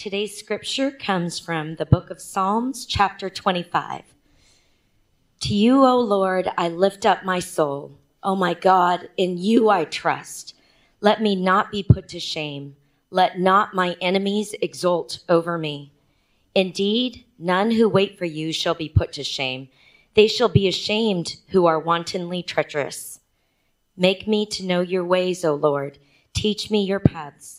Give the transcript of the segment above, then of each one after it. Today's scripture comes from the book of Psalms, chapter 25. To you, O Lord, I lift up my soul. O my God, in you I trust. Let me not be put to shame. Let not my enemies exult over me. Indeed, none who wait for you shall be put to shame. They shall be ashamed who are wantonly treacherous. Make me to know your ways, O Lord. Teach me your paths.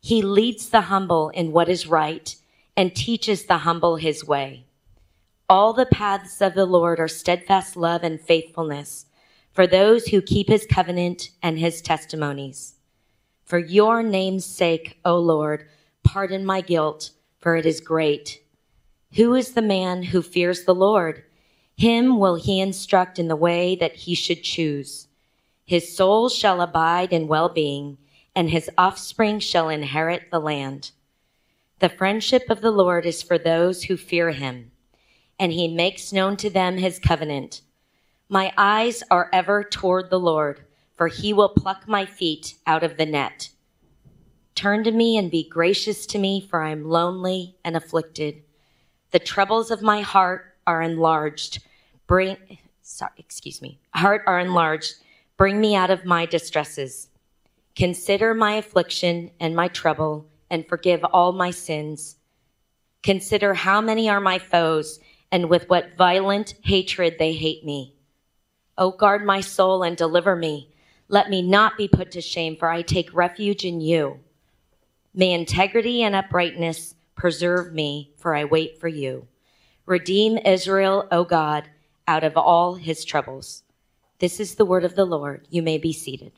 He leads the humble in what is right and teaches the humble his way. All the paths of the Lord are steadfast love and faithfulness for those who keep his covenant and his testimonies. For your name's sake, O Lord, pardon my guilt, for it is great. Who is the man who fears the Lord? Him will he instruct in the way that he should choose. His soul shall abide in well-being, and his offspring shall inherit the land. The friendship of the Lord is for those who fear him, and he makes known to them his covenant. My eyes are ever toward the Lord, for he will pluck my feet out of the net. Turn to me and be gracious to me, for I am lonely and afflicted. The troubles of my heart are enlarged. Bring me out of my distresses. Consider my affliction and my trouble, and forgive all my sins. Consider how many are my foes, and with what violent hatred they hate me. O guard my soul and deliver me. Let me not be put to shame, for I take refuge in you. May integrity and uprightness preserve me, for I wait for you. Redeem Israel, O God, out of all his troubles. This is the word of the Lord. You may be seated.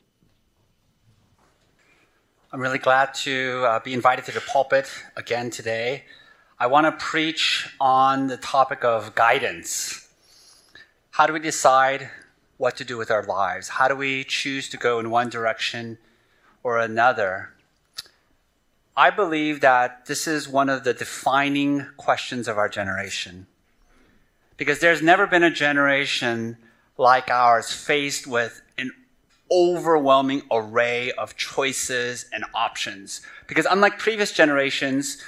I'm really glad to be invited to the pulpit again today. I want to preach on the topic of guidance. How do we decide what to do with our lives? How do we choose to go in one direction or another? I believe that this is one of the defining questions of our generation, because there's never been a generation like ours faced with overwhelming array of choices and options. Because unlike previous generations,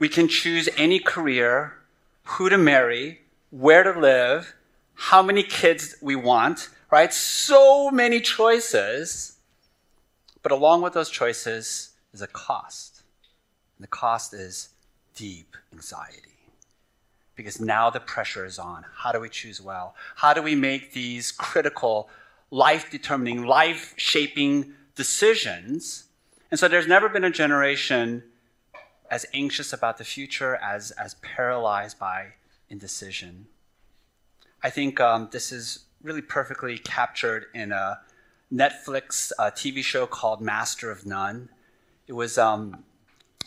we can choose any career, who to marry, where to live, how many kids we want, right? So many choices. But along with those choices is a cost. And the cost is deep anxiety. Because now the pressure is on. How do we choose well? How do we make these critical life-determining, life-shaping decisions? And so there's never been a generation as anxious about the future, as paralyzed by indecision. I think this is really perfectly captured in a Netflix TV show called Master of None. It was a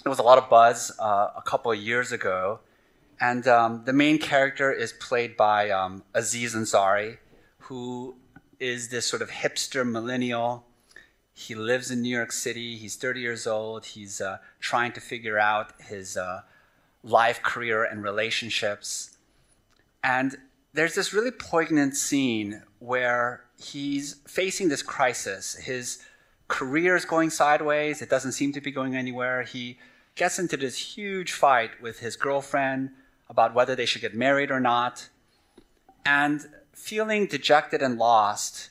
lot of buzz a couple of years ago. And the main character is played by Aziz Ansari, who is this sort of hipster millennial. He lives in New York City. He's 30 years old. He's trying to figure out his life, career, and relationships. And there's this really poignant scene where he's facing this crisis. His career is going sideways. It doesn't seem to be going anywhere. He gets into this huge fight with his girlfriend about whether they should get married or not. And feeling dejected and lost,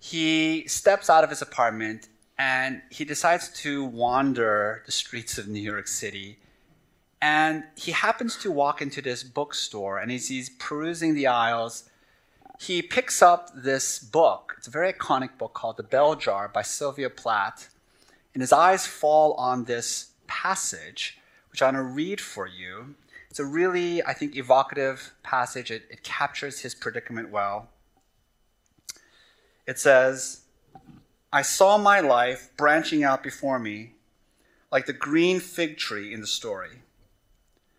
he steps out of his apartment and he decides to wander the streets of New York City. And he happens to walk into this bookstore, and as he's perusing the aisles, he picks up this book. It's a very iconic book called The Bell Jar by Sylvia Plath. And his eyes fall on this passage, which I'm going to read for you. It's a really, I think, evocative passage. It captures his predicament well. It says, I saw my life branching out before me like the green fig tree in the story.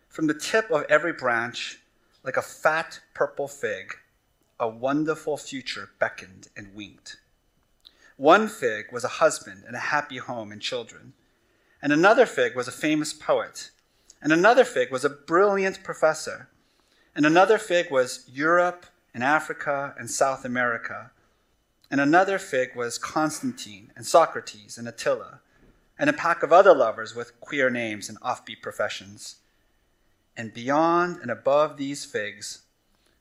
From the tip of every branch, like a fat purple fig, a wonderful future beckoned and winked. One fig was a husband and a happy home and children, and another fig was a famous poet, and another fig was a brilliant professor, and another fig was Europe and Africa and South America, and another fig was Constantine and Socrates and Attila, and a pack of other lovers with queer names and offbeat professions. And beyond and above these figs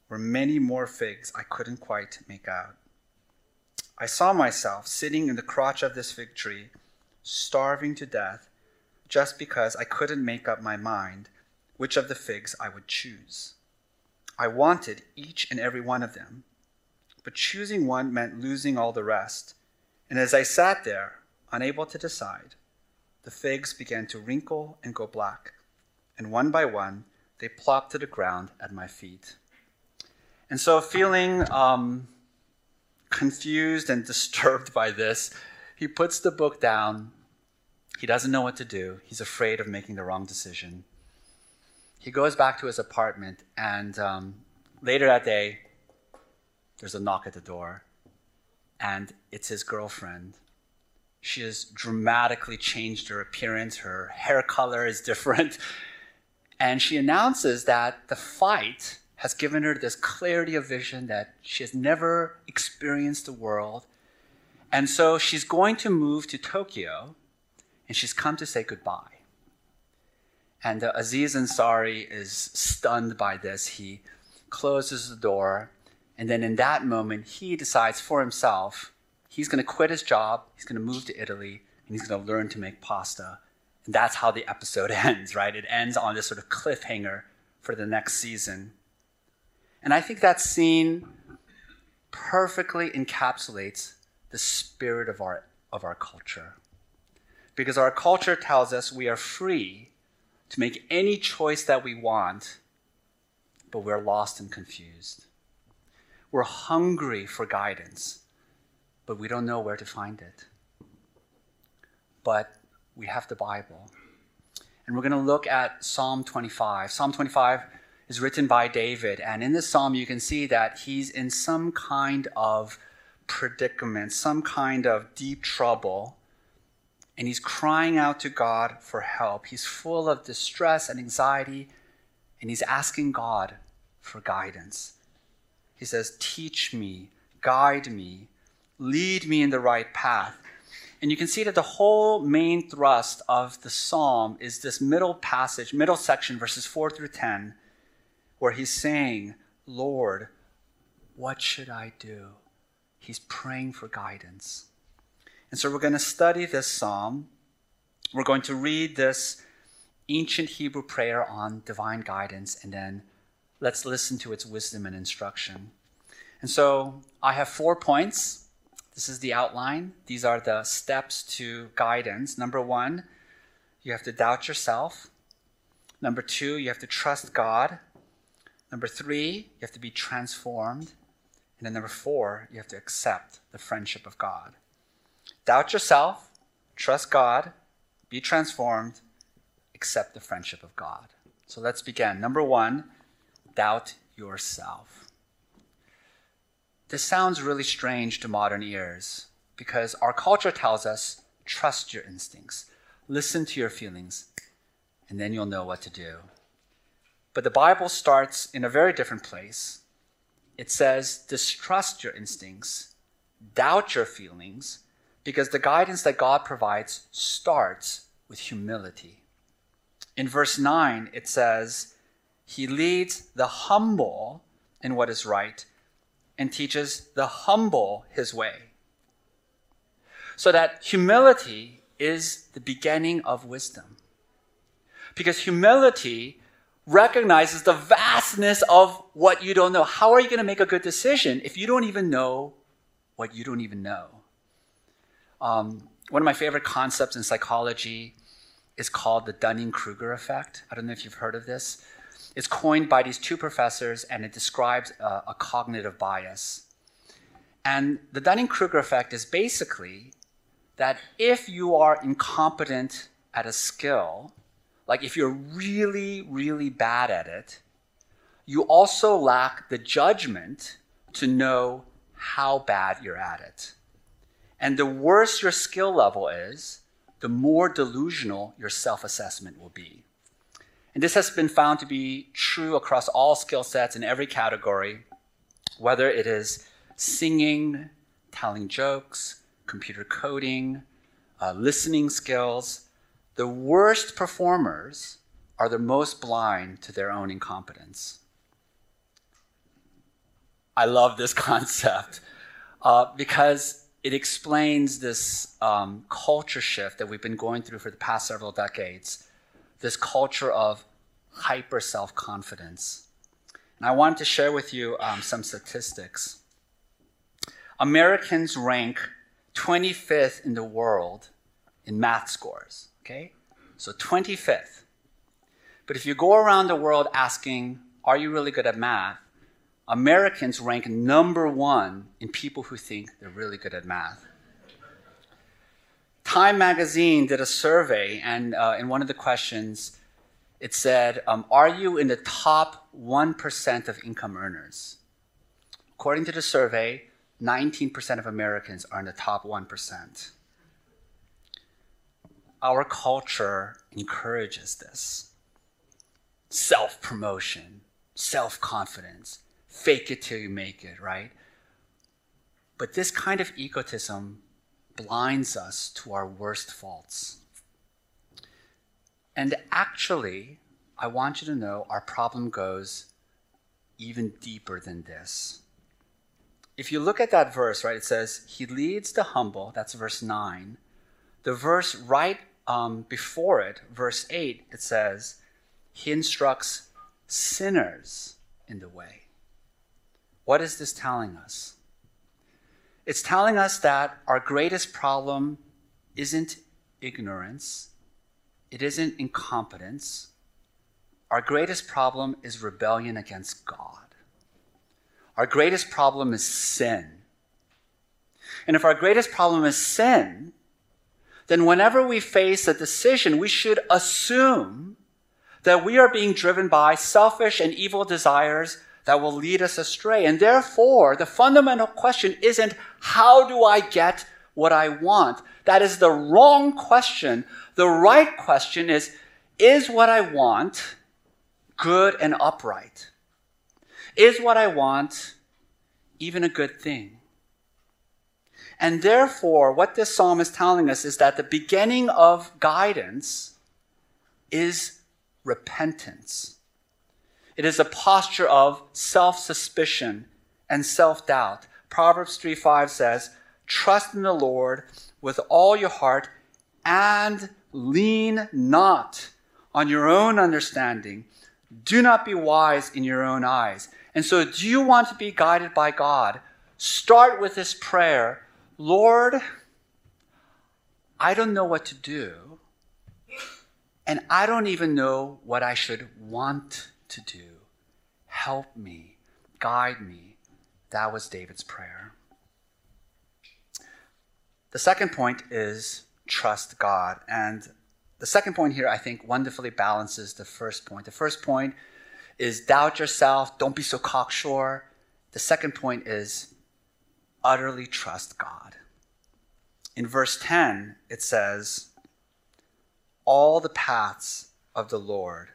were many more figs I couldn't quite make out. I saw myself sitting in the crotch of this fig tree, starving to death, just because I couldn't make up my mind which of the figs I would choose. I wanted each and every one of them, but choosing one meant losing all the rest. And as I sat there, unable to decide, the figs began to wrinkle and go black, and one by one, they plopped to the ground at my feet. And so feeling confused and disturbed by this, he puts the book down. He doesn't know what to do. He's afraid of making the wrong decision. He goes back to his apartment, and later that day, there's a knock at the door, and it's his girlfriend. She has dramatically changed her appearance. Her hair color is different. And she announces that the fight has given her this clarity of vision that she has never experienced the world. And so she's going to move to Tokyo, and she's come to say goodbye. And Aziz Ansari is stunned by this. He closes the door, and then in that moment, he decides for himself he's going to quit his job, he's going to move to Italy, and he's going to learn to make pasta. And that's how the episode ends, right? It ends on this sort of cliffhanger for the next season. And I think that scene perfectly encapsulates the spirit of our culture. Because our culture tells us we are free to make any choice that we want, but we're lost and confused. We're hungry for guidance, but we don't know where to find it. But we have the Bible. And we're going to look at Psalm 25. Psalm 25 is written by David. And in this psalm, you can see that he's in some kind of predicament, some kind of deep trouble. And he's crying out to God for help. He's full of distress and anxiety. And he's asking God for guidance. He says, "Teach me, guide me, lead me in the right path." And you can see that the whole main thrust of the psalm is this middle section, verses 4 through 10, where he's saying, "Lord, what should I do?" He's praying for guidance. And so we're going to study this psalm. We're going to read this ancient Hebrew prayer on divine guidance, and then let's listen to its wisdom and instruction. And so I have 4 points. This is the outline. These are the steps to guidance. Number 1, you have to doubt yourself. Number 2, you have to trust God. Number 3, you have to be transformed. And then number 4, you have to accept the friendship of God. Doubt yourself, trust God, be transformed, accept the friendship of God. So let's begin. Number 1, doubt yourself. This sounds really strange to modern ears because our culture tells us, trust your instincts, listen to your feelings, and then you'll know what to do. But the Bible starts in a very different place. It says, distrust your instincts, doubt your feelings, because the guidance that God provides starts with humility. In verse 9, it says, "He leads the humble in what is right, and teaches the humble his way." So that humility is the beginning of wisdom. Because humility recognizes the vastness of what you don't know. How are you going to make a good decision if you don't even know what you don't even know? One of my favorite concepts in psychology is called the Dunning-Kruger effect. I don't know if you've heard of this. It's coined by these 2 professors, and it describes a cognitive bias. And the Dunning-Kruger effect is basically that if you are incompetent at a skill, like if you're really, really bad at it, you also lack the judgment to know how bad you're at it. And the worse your skill level is, the more delusional your self-assessment will be. And this has been found to be true across all skill sets in every category, whether it is singing, telling jokes, computer coding, listening skills. The worst performers are the most blind to their own incompetence. I love this concept because it explains this culture shift that we've been going through for the past several decades, this culture of hyper self-confidence. And I wanted to share with you some statistics. Americans rank 25th in the world in math scores, okay? So 25th. But if you go around the world asking, are you really good at math? Americans rank #1 in people who think they're really good at math. Time magazine did a survey, and in one of the questions, it said, are you in the top 1% of income earners? According to the survey, 19% of Americans are in the top 1%. Our culture encourages this. Self-promotion, self-confidence, fake it till you make it, right? But this kind of egotism blinds us to our worst faults. And actually, I want you to know our problem goes even deeper than this. If you look at that verse, right, it says, he leads the humble, that's verse 9. The verse right before it, verse 8, it says, he instructs sinners in the way. What is this telling us? It's telling us that our greatest problem isn't ignorance. It isn't incompetence. Our greatest problem is rebellion against God. Our greatest problem is sin. And if our greatest problem is sin, then whenever we face a decision, we should assume that we are being driven by selfish and evil desires that will lead us astray. And therefore, the fundamental question isn't, how do I get what I want? That is the wrong question. The right question is what I want good and upright? Is what I want even a good thing? And therefore, what this psalm is telling us is that the beginning of guidance is repentance. It is a posture of self-suspicion and self-doubt. Proverbs 3:5 says, trust in the Lord with all your heart and lean not on your own understanding. Do not be wise in your own eyes. And so do you want to be guided by God? Start with this prayer. Lord, I don't know what to do, and I don't even know what I should want to do. Help me, guide me. That was David's prayer. The second point is trust God. And the second point here, I think, wonderfully balances the first point. The first point is doubt yourself, don't be so cocksure. The second point is utterly trust God. In verse 10, it says, all the paths of the Lord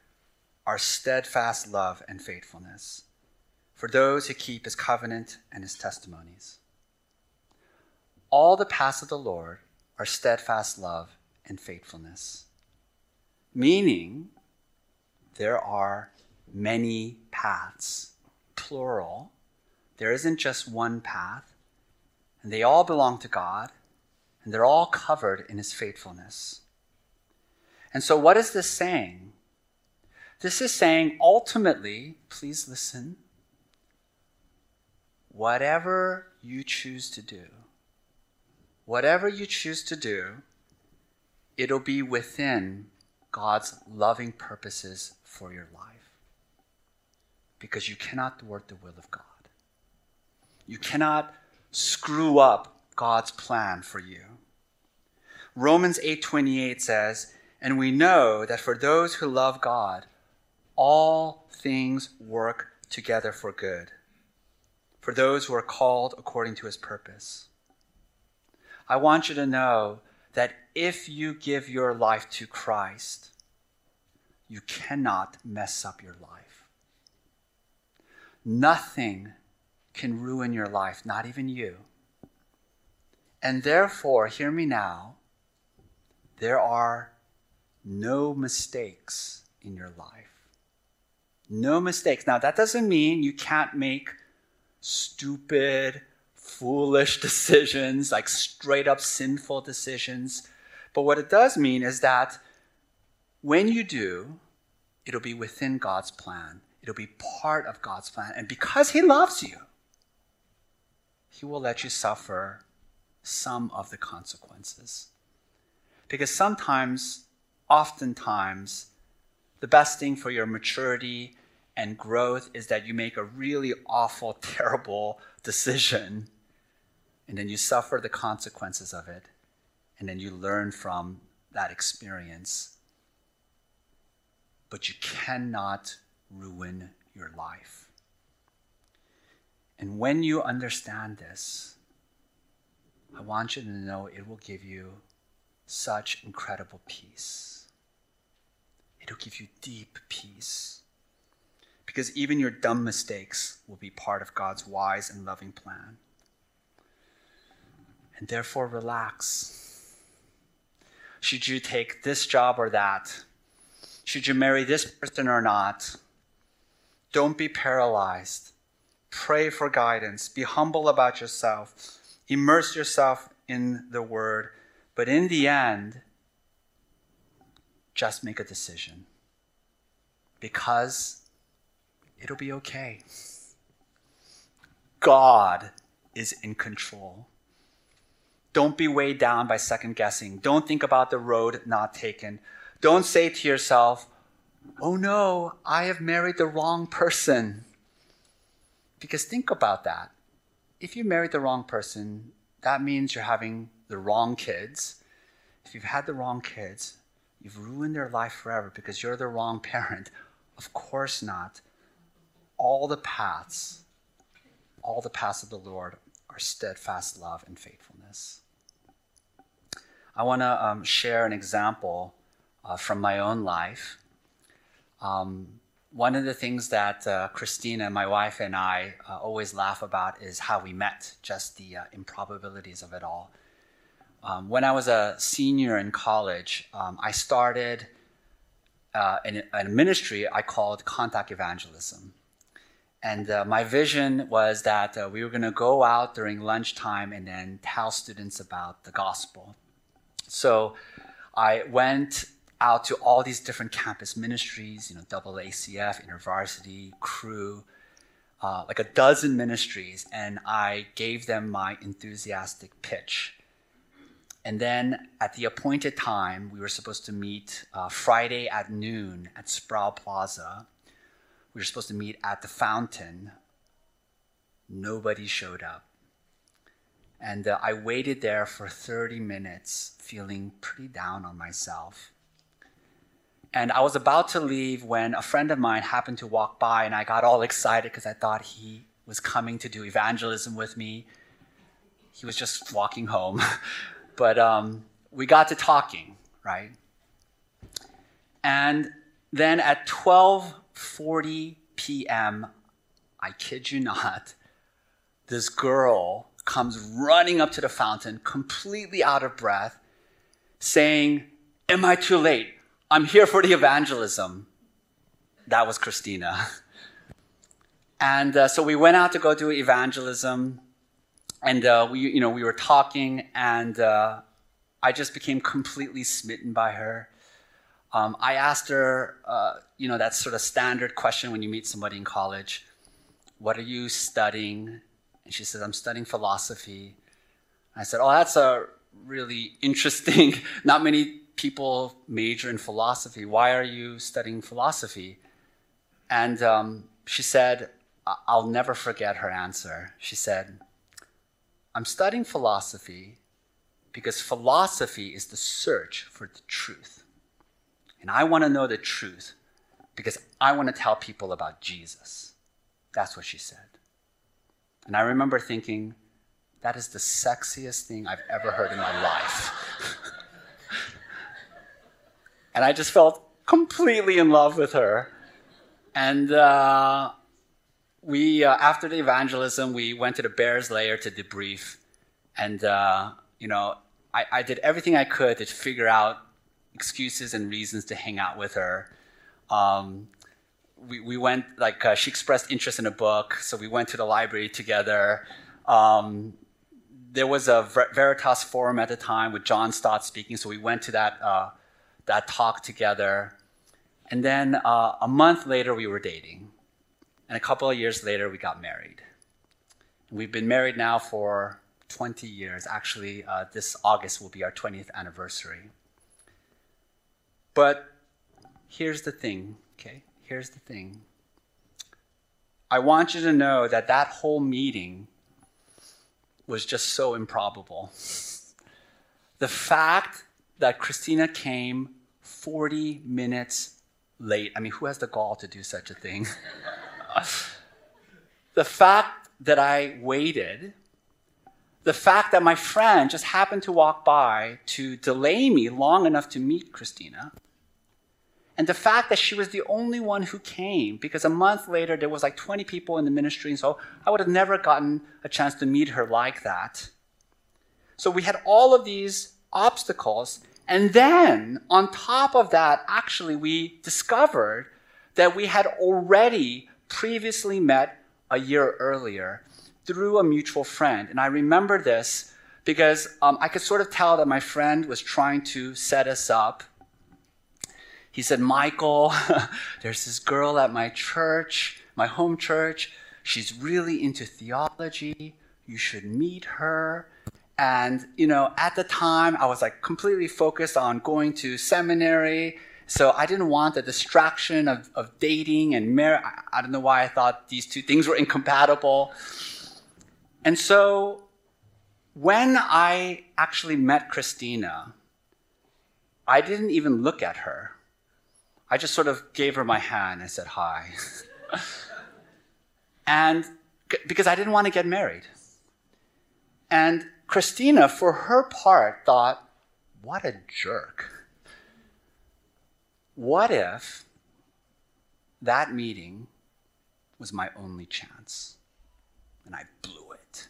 are steadfast love and faithfulness for those who keep his covenant and his testimonies. All the paths of the Lord are steadfast love and faithfulness. Meaning, there are many paths, plural. There isn't just one path, and they all belong to God, and they're all covered in his faithfulness. And so what is this saying? This is saying, ultimately, please listen, whatever you choose to do, it'll be within God's loving purposes for your life. Because you cannot thwart the will of God. You cannot screw up God's plan for you. Romans 8:28 says, And we know that for those who love God, all things work together for good, for those who are called according to his purpose. I want you to know that if you give your life to Christ, you cannot mess up your life. Nothing can ruin your life, not even you. And therefore, hear me now, there are no mistakes in your life. No mistakes. Now, that doesn't mean you can't make stupid, foolish decisions, like straight up sinful decisions. But what it does mean is that when you do, it'll be within God's plan. It'll be part of God's plan. And because he loves you, he will let you suffer some of the consequences. Because oftentimes, the best thing for your maturity and growth is that you make a really awful, terrible decision, and then you suffer the consequences of it, and then you learn from that experience. But you cannot ruin your life. And when you understand this, I want you to know it will give you such incredible peace. It'll give you deep peace, because even your dumb mistakes will be part of God's wise and loving plan. And therefore, relax. Should you take this job or that? Should you marry this person or not? Don't be paralyzed. Pray for guidance. Be humble about yourself. Immerse yourself in the Word. But in the end, just make a decision, because it'll be okay. God is in control. Don't be weighed down by second guessing. Don't think about the road not taken. Don't say to yourself, oh no, I have married the wrong person. Because think about that. If you married the wrong person, that means you're having the wrong kids. If you've had the wrong kids, you've ruined their life forever because you're the wrong parent. Of course not. All the paths of the Lord are steadfast love and faithfulness. I want to share an example from my own life. One of the things that Christina, my wife, and I always laugh about is how we met, just the improbabilities of it all. When I was a senior in college, I started a ministry I called Contact Evangelism. And my vision was that we were going to go out during lunchtime and then tell students about the gospel. So I went out to all these different campus ministries, AACF, InterVarsity, CRU, like a dozen ministries, and I gave them my enthusiastic pitch. And then at the appointed time, we were supposed to meet Friday at noon at Sproul Plaza. We were supposed to meet at the fountain. Nobody showed up. And I waited there for 30 minutes, feeling pretty down on myself. And I was about to leave when a friend of mine happened to walk by, and I got all excited because I thought he was coming to do evangelism with me. He was just walking home. But we got to talking, right? And then at 12:40 p.m., I kid you not, this girl comes running up to the fountain, completely out of breath, saying, "Am I too late? I'm here for the evangelism." That was Christina. And so we went out to go do evangelism, and we were talking, and I just became completely smitten by her. I asked her, that sort of standard question when you meet somebody in college, "What are you studying?" And she said, "I'm studying philosophy." I said, "Oh, that's a really interesting. Not many people major in philosophy. Why are you studying philosophy?" And she said, I'll never forget her answer. She said, "I'm studying philosophy because philosophy is the search for the truth. And I want to know the truth because I want to tell people about Jesus. That's what she said. And I remember thinking, that is the sexiest thing I've ever heard in my life. And I just felt completely in love with her. And we, after the evangelism, we went to the Bears Lair to debrief. And, I did everything I could to figure out excuses and reasons to hang out with her. We went, she expressed interest in a book, so we went to the library together. There was a Veritas Forum at the time with John Stott speaking, so we went to that talk together. And then a month later, we were dating. And a couple of years later, we got married. We've been married now for 20 years. Actually, this August will be our 20th anniversary. But here's the thing, okay? Here's the thing. I want you to know that whole meeting was just so improbable. The fact that Christina came 40 minutes late. I mean, who has the gall to do such a thing? The fact that I waited, the fact that my friend just happened to walk by to delay me long enough to meet Christina, and the fact that she was the only one who came, because a month later there was 20 people in the ministry, and so I would have never gotten a chance to meet her like that. So we had all of these obstacles, and then on top of that, actually we discovered that we had already previously met a year earlier through a mutual friend. And I remember this because I could sort of tell that my friend was trying to set us up. He said, "Michael, there's this girl at my church, my home church. She's really into theology. You should meet her." And, at the time, I was completely focused on going to seminary. So I didn't want the distraction of dating and marriage. I don't know why I thought these two things were incompatible. And so when I actually met Christina, I didn't even look at her. I just sort of gave her my hand and said, "Hi." And because I didn't want to get married. And Christina, for her part, thought, "What a jerk. What if that meeting was my only chance and I blew it?"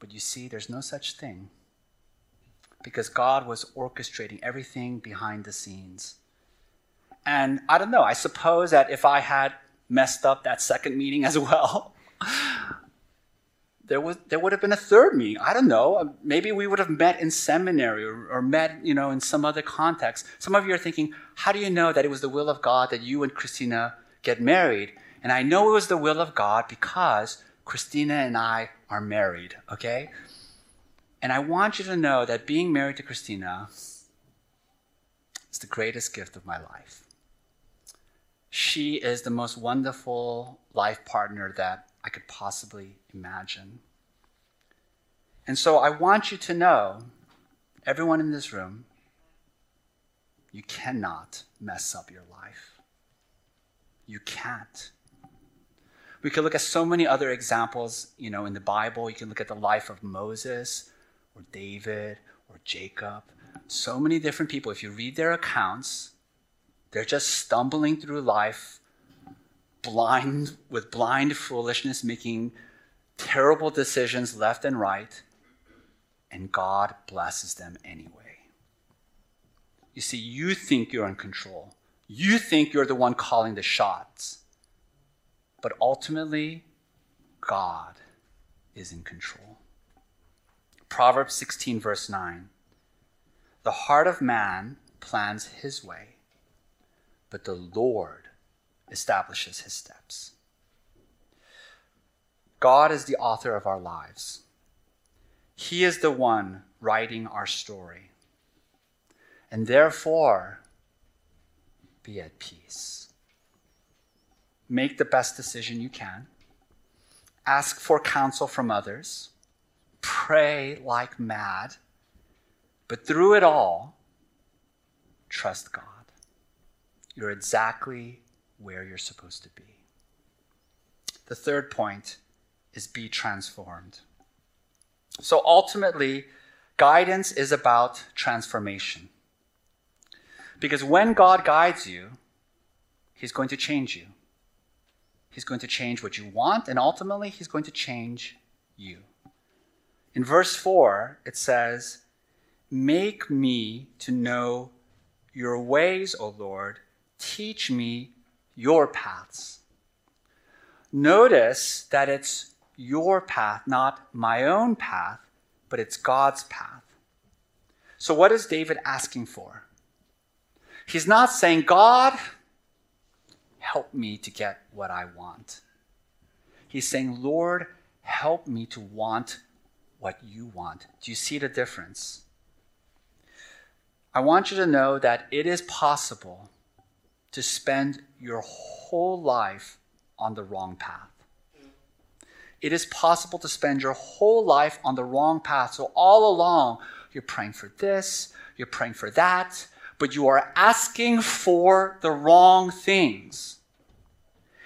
But you see, there's no such thing, because God was orchestrating everything behind the scenes. And I don't know, I suppose that if I had messed up that second meeting as well, there would have been a third meeting. I don't know, maybe we would have met in seminary or met, in some other context. Some of you are thinking, how do you know that it was the will of God that you and Christina get married? And I know it was the will of God because Christina and I are married, okay? And I want you to know that being married to Christina is the greatest gift of my life. She is the most wonderful life partner that I could possibly imagine. And so I want you to know, everyone in this room, you cannot mess up your life. You can't. We could look at so many other examples, in the Bible. You can look at the life of Moses or David or Jacob. So many different people, if you read their accounts, they're just stumbling through life blind foolishness, making terrible decisions left and right, and God blesses them anyway. You see, you think you're in control. You think you're the one calling the shots. But ultimately, God is in control. Proverbs 16, verse 9. "The heart of man plans his way, but the Lord establishes his steps." God is the author of our lives. He is the one writing our story. And therefore, be at peace. Make the best decision you can. Ask for counsel from others. Pray like mad. But through it all, Trust God. You're exactly where you're supposed to be. The third point is be transformed. So ultimately, guidance is about transformation. Because when God guides you, he's going to change you. He's going to change what you want, and ultimately, he's going to change you. In verse 4, it says, "Make me to know your ways, O Lord. Teach me your paths." Notice that it's your path, not my own path, but it's God's path. So what is David asking for? He's not saying, "God, help me to get what I want." He's saying, "Lord, help me to want what you want." Do you see the difference? I want you to know that it is possible to spend your whole life on the wrong path. It is possible to spend your whole life on the wrong path. So all along, you're praying for this, you're praying for that, but you are asking for the wrong things.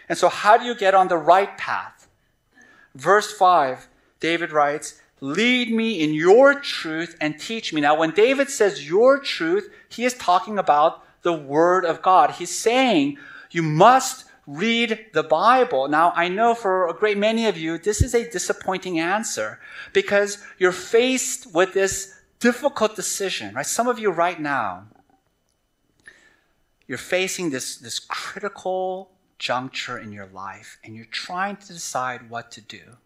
And so how do you get on the right path? Verse 5, David writes, "Lead me in your truth and teach me." Now, when David says your truth, he is talking about the Word of God. He's saying you must read the Bible. Now, I know for a great many of you, this is a disappointing answer because you're faced with this difficult decision, right? Some of you right now, you're facing this critical juncture in your life and you're trying to decide what to do.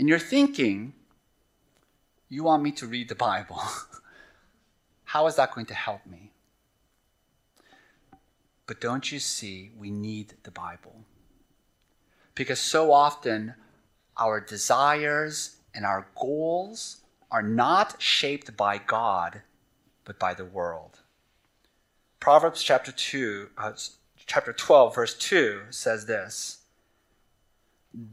And you're thinking, you want me to read the Bible. How is that going to help me? But don't you see, we need the Bible. Because so often, our desires and our goals are not shaped by God, but by the world. Proverbs chapter 12, verse 2 says this,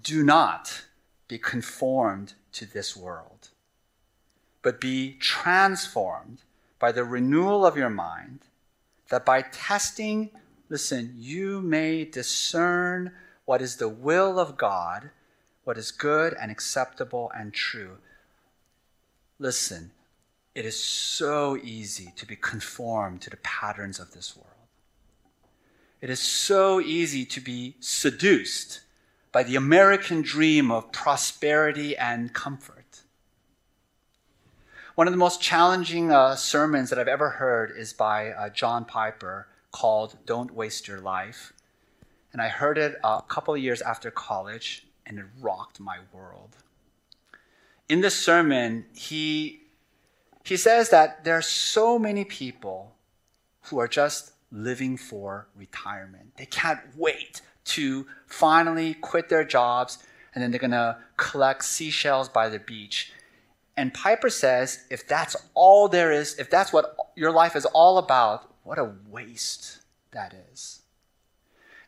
"Do not be conformed to this world, but be transformed by the renewal of your mind, that by testing, listen, you may discern what is the will of God, what is good and acceptable and true." Listen, it is so easy to be conformed to the patterns of this world. It is so easy to be seduced by the American dream of prosperity and comfort. One of the most challenging sermons that I've ever heard is by John Piper called "Don't Waste Your Life." And I heard it a couple of years after college, and it rocked my world. In this sermon, he says that there are so many people who are just living for retirement. They can't wait to finally quit their jobs, and then they're going to collect seashells by the beach. And Piper says, if that's all there is, if that's what your life is all about, what a waste that is.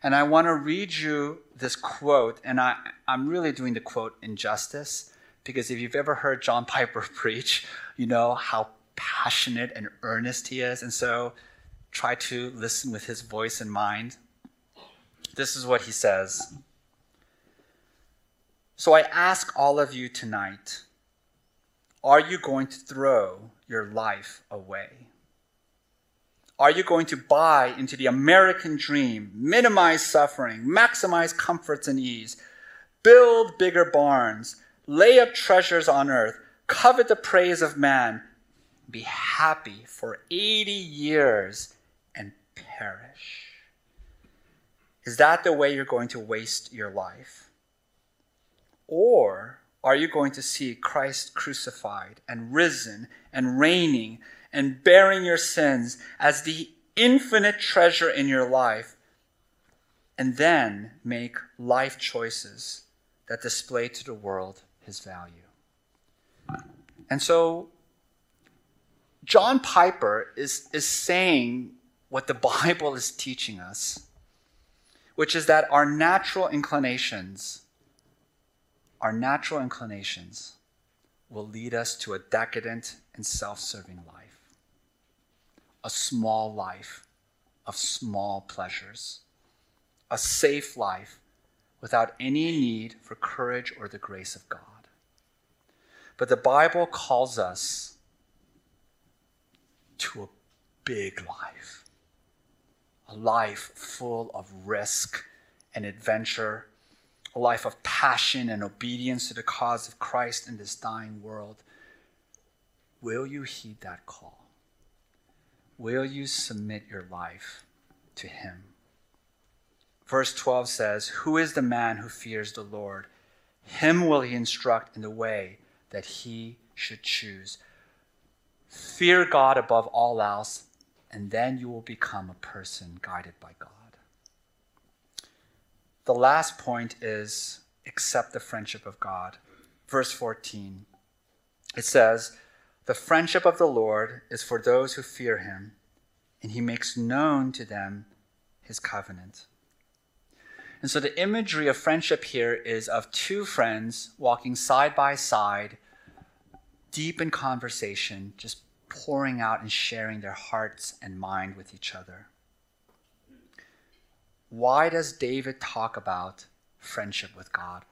And I want to read you this quote, and I'm really doing the quote injustice, because if you've ever heard John Piper preach, you know how passionate and earnest he is, and so try to listen with his voice in mind. This is what he says. "So I ask all of you tonight, are you going to throw your life away? Are you going to buy into the American dream, minimize suffering, maximize comforts and ease, build bigger barns, lay up treasures on earth, covet the praise of man, be happy for 80 years and perish? Is that the way you're going to waste your life? Or are you going to see Christ crucified and risen and reigning and bearing your sins as the infinite treasure in your life, and then make life choices that display to the world his value?" And so John Piper is saying what the Bible is teaching us, which is that our natural inclinations will lead us to a decadent and self-serving life. a small life of small pleasures, a safe life without any need for courage or the grace of God. But the Bible calls us to a big life, a life full of risk and adventure, a life of passion and obedience to the cause of Christ in this dying world. Will you heed that call? Will you submit your life to him? Verse 12 says, "Who is the man who fears the Lord? Him will he instruct in the way that he should choose." Fear God above all else, and then you will become a person guided by God. The last point is accept the friendship of God. Verse 14, it says, "The friendship of the Lord is for those who fear him, and he makes known to them his covenant." And so the imagery of friendship here is of two friends walking side by side, deep in conversation, just pouring out and sharing their hearts and mind with each other. Why does David talk about friendship with God?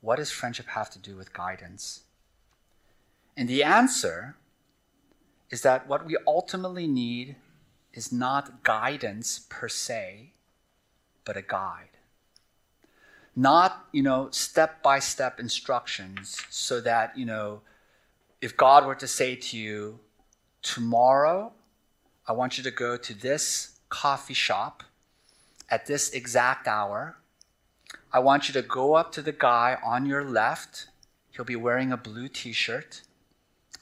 What does friendship have to do with guidance? And the answer is that what we ultimately need is not guidance per se, but a guide. Not, step-by-step instructions so that, if God were to say to you, tomorrow, I want you to go to this coffee shop at this exact hour. I want you to go up to the guy on your left. He'll be wearing a blue t-shirt.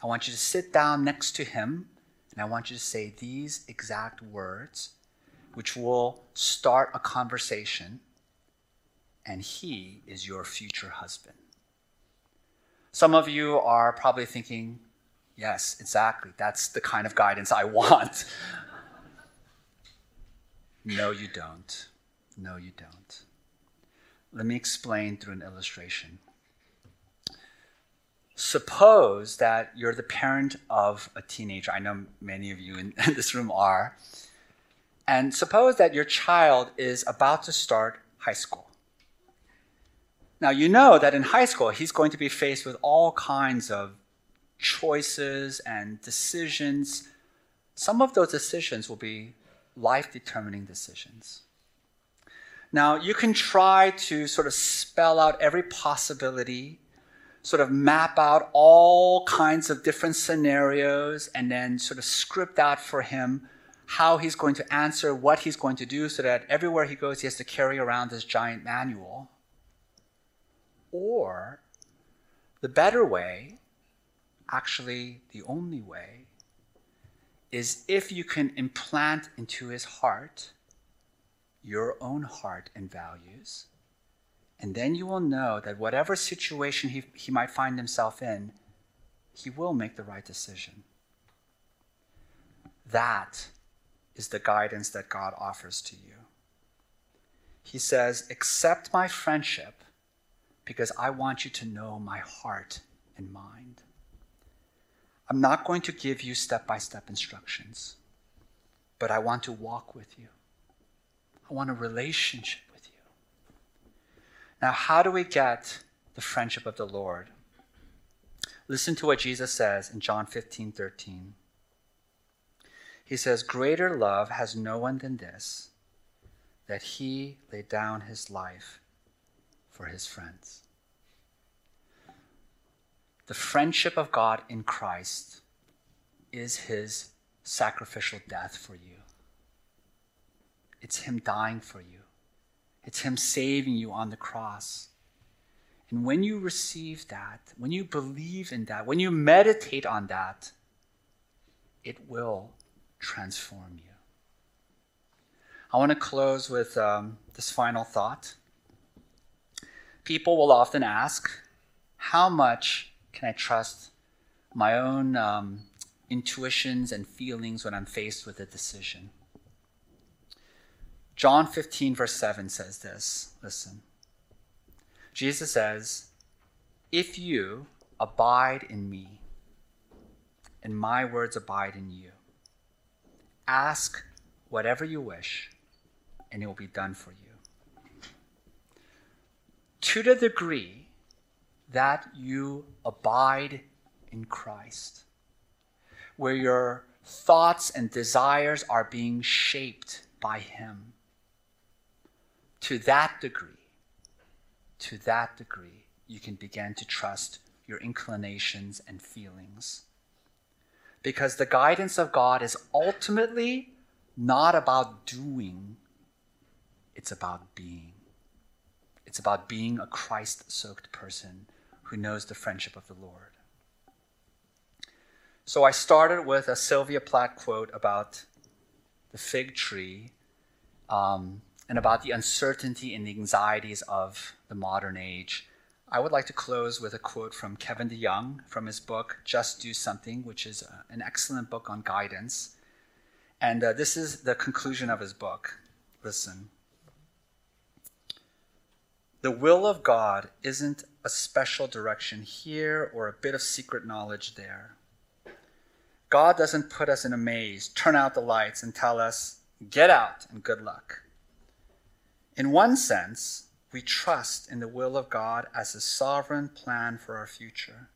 I want you to sit down next to him, and I want you to say these exact words, which will start a conversation, and he is your future husband. Some of you are probably thinking, yes, exactly, that's the kind of guidance I want. No, you don't. No, you don't. Let me explain through an illustration. Suppose that you're the parent of a teenager. I know many of you in this room are. And suppose that your child is about to start high school. Now, you know that in high school, he's going to be faced with all kinds of choices and decisions. Some of those decisions will be life-determining decisions. Now, you can try to sort of spell out every possibility, sort of map out all kinds of different scenarios, and then sort of script out for him how he's going to answer, what he's going to do, so that everywhere he goes, he has to carry around this giant manual. Or the better way, actually the only way, is if you can implant into his heart your own heart and values, and then you will know that whatever situation he might find himself in, he will make the right decision. That is the guidance that God offers to you. He says, accept my friendship because I want you to know my heart and mind. I'm not going to give you step-by-step instructions, but I want to walk with you. I want a relationship with you. Now, how do we get the friendship of the Lord? Listen to what Jesus says in John 15:13. He says, "Greater love has no one than this, that he laid down his life for his friends." The friendship of God in Christ is his sacrificial death for you. It's him dying for you. It's him saving you on the cross. And when you receive that, when you believe in that, when you meditate on that, it will transform you. I want to close with this final thought. People will often ask, how much can I trust my own intuitions and feelings when I'm faced with a decision? John 15, verse 7 says this. Listen. Jesus says, "If you abide in me, and my words abide in you, Ask whatever you wish, and it will be done for you. To the degree that you abide in Christ, where your thoughts and desires are being shaped by Him, to that degree, you can begin to trust your inclinations and feelings. Because the guidance of God is ultimately not about doing, it's about being. It's about being a Christ-soaked person who knows the friendship of the Lord. So I started with a Sylvia Plath quote about the fig tree and about the uncertainty and the anxieties of the modern age. I would like to close with a quote from Kevin DeYoung from his book, Just Do Something, which is an excellent book on guidance. And this is the conclusion of his book. Listen. The will of God isn't a special direction here or a bit of secret knowledge there. God doesn't put us in a maze, turn out the lights, and tell us, get out and good luck. In one sense, we trust in the will of God as a sovereign plan for our future.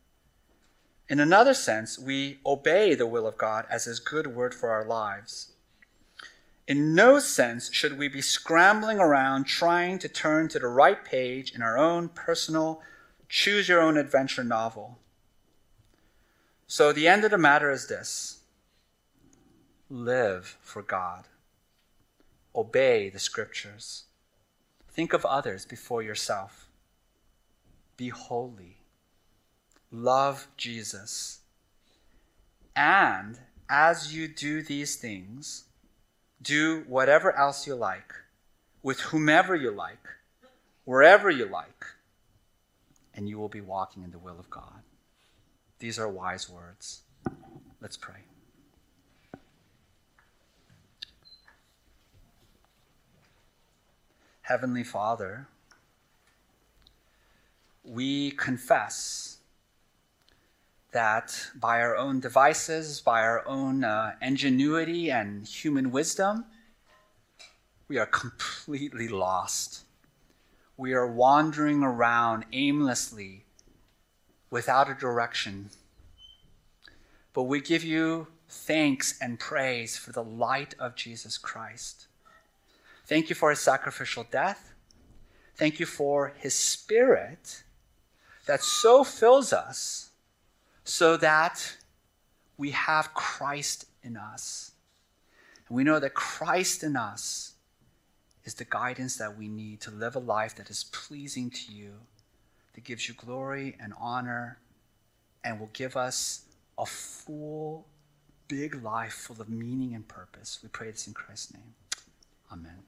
In another sense, we obey the will of God as His good word for our lives. In no sense should we be scrambling around trying to turn to the right page in our own personal choose-your-own-adventure novel. So the end of the matter is this: live for God. Obey the scriptures. Think of others before yourself. Be holy. Love Jesus. And as you do these things, do whatever else you like, with whomever you like, wherever you like, and you will be walking in the will of God. These are wise words. Let's pray. Heavenly Father, we confess that by our own devices, by our own ingenuity and human wisdom, we are completely lost. We are wandering around aimlessly, without a direction. But we give you thanks and praise for the light of Jesus Christ. Thank you for His sacrificial death. Thank you for His Spirit that so fills us so that we have Christ in us. And we know that Christ in us is the guidance that we need to live a life that is pleasing to you, that gives you glory and honor, and will give us a full, big life full of meaning and purpose. We pray this in Christ's name. Amen.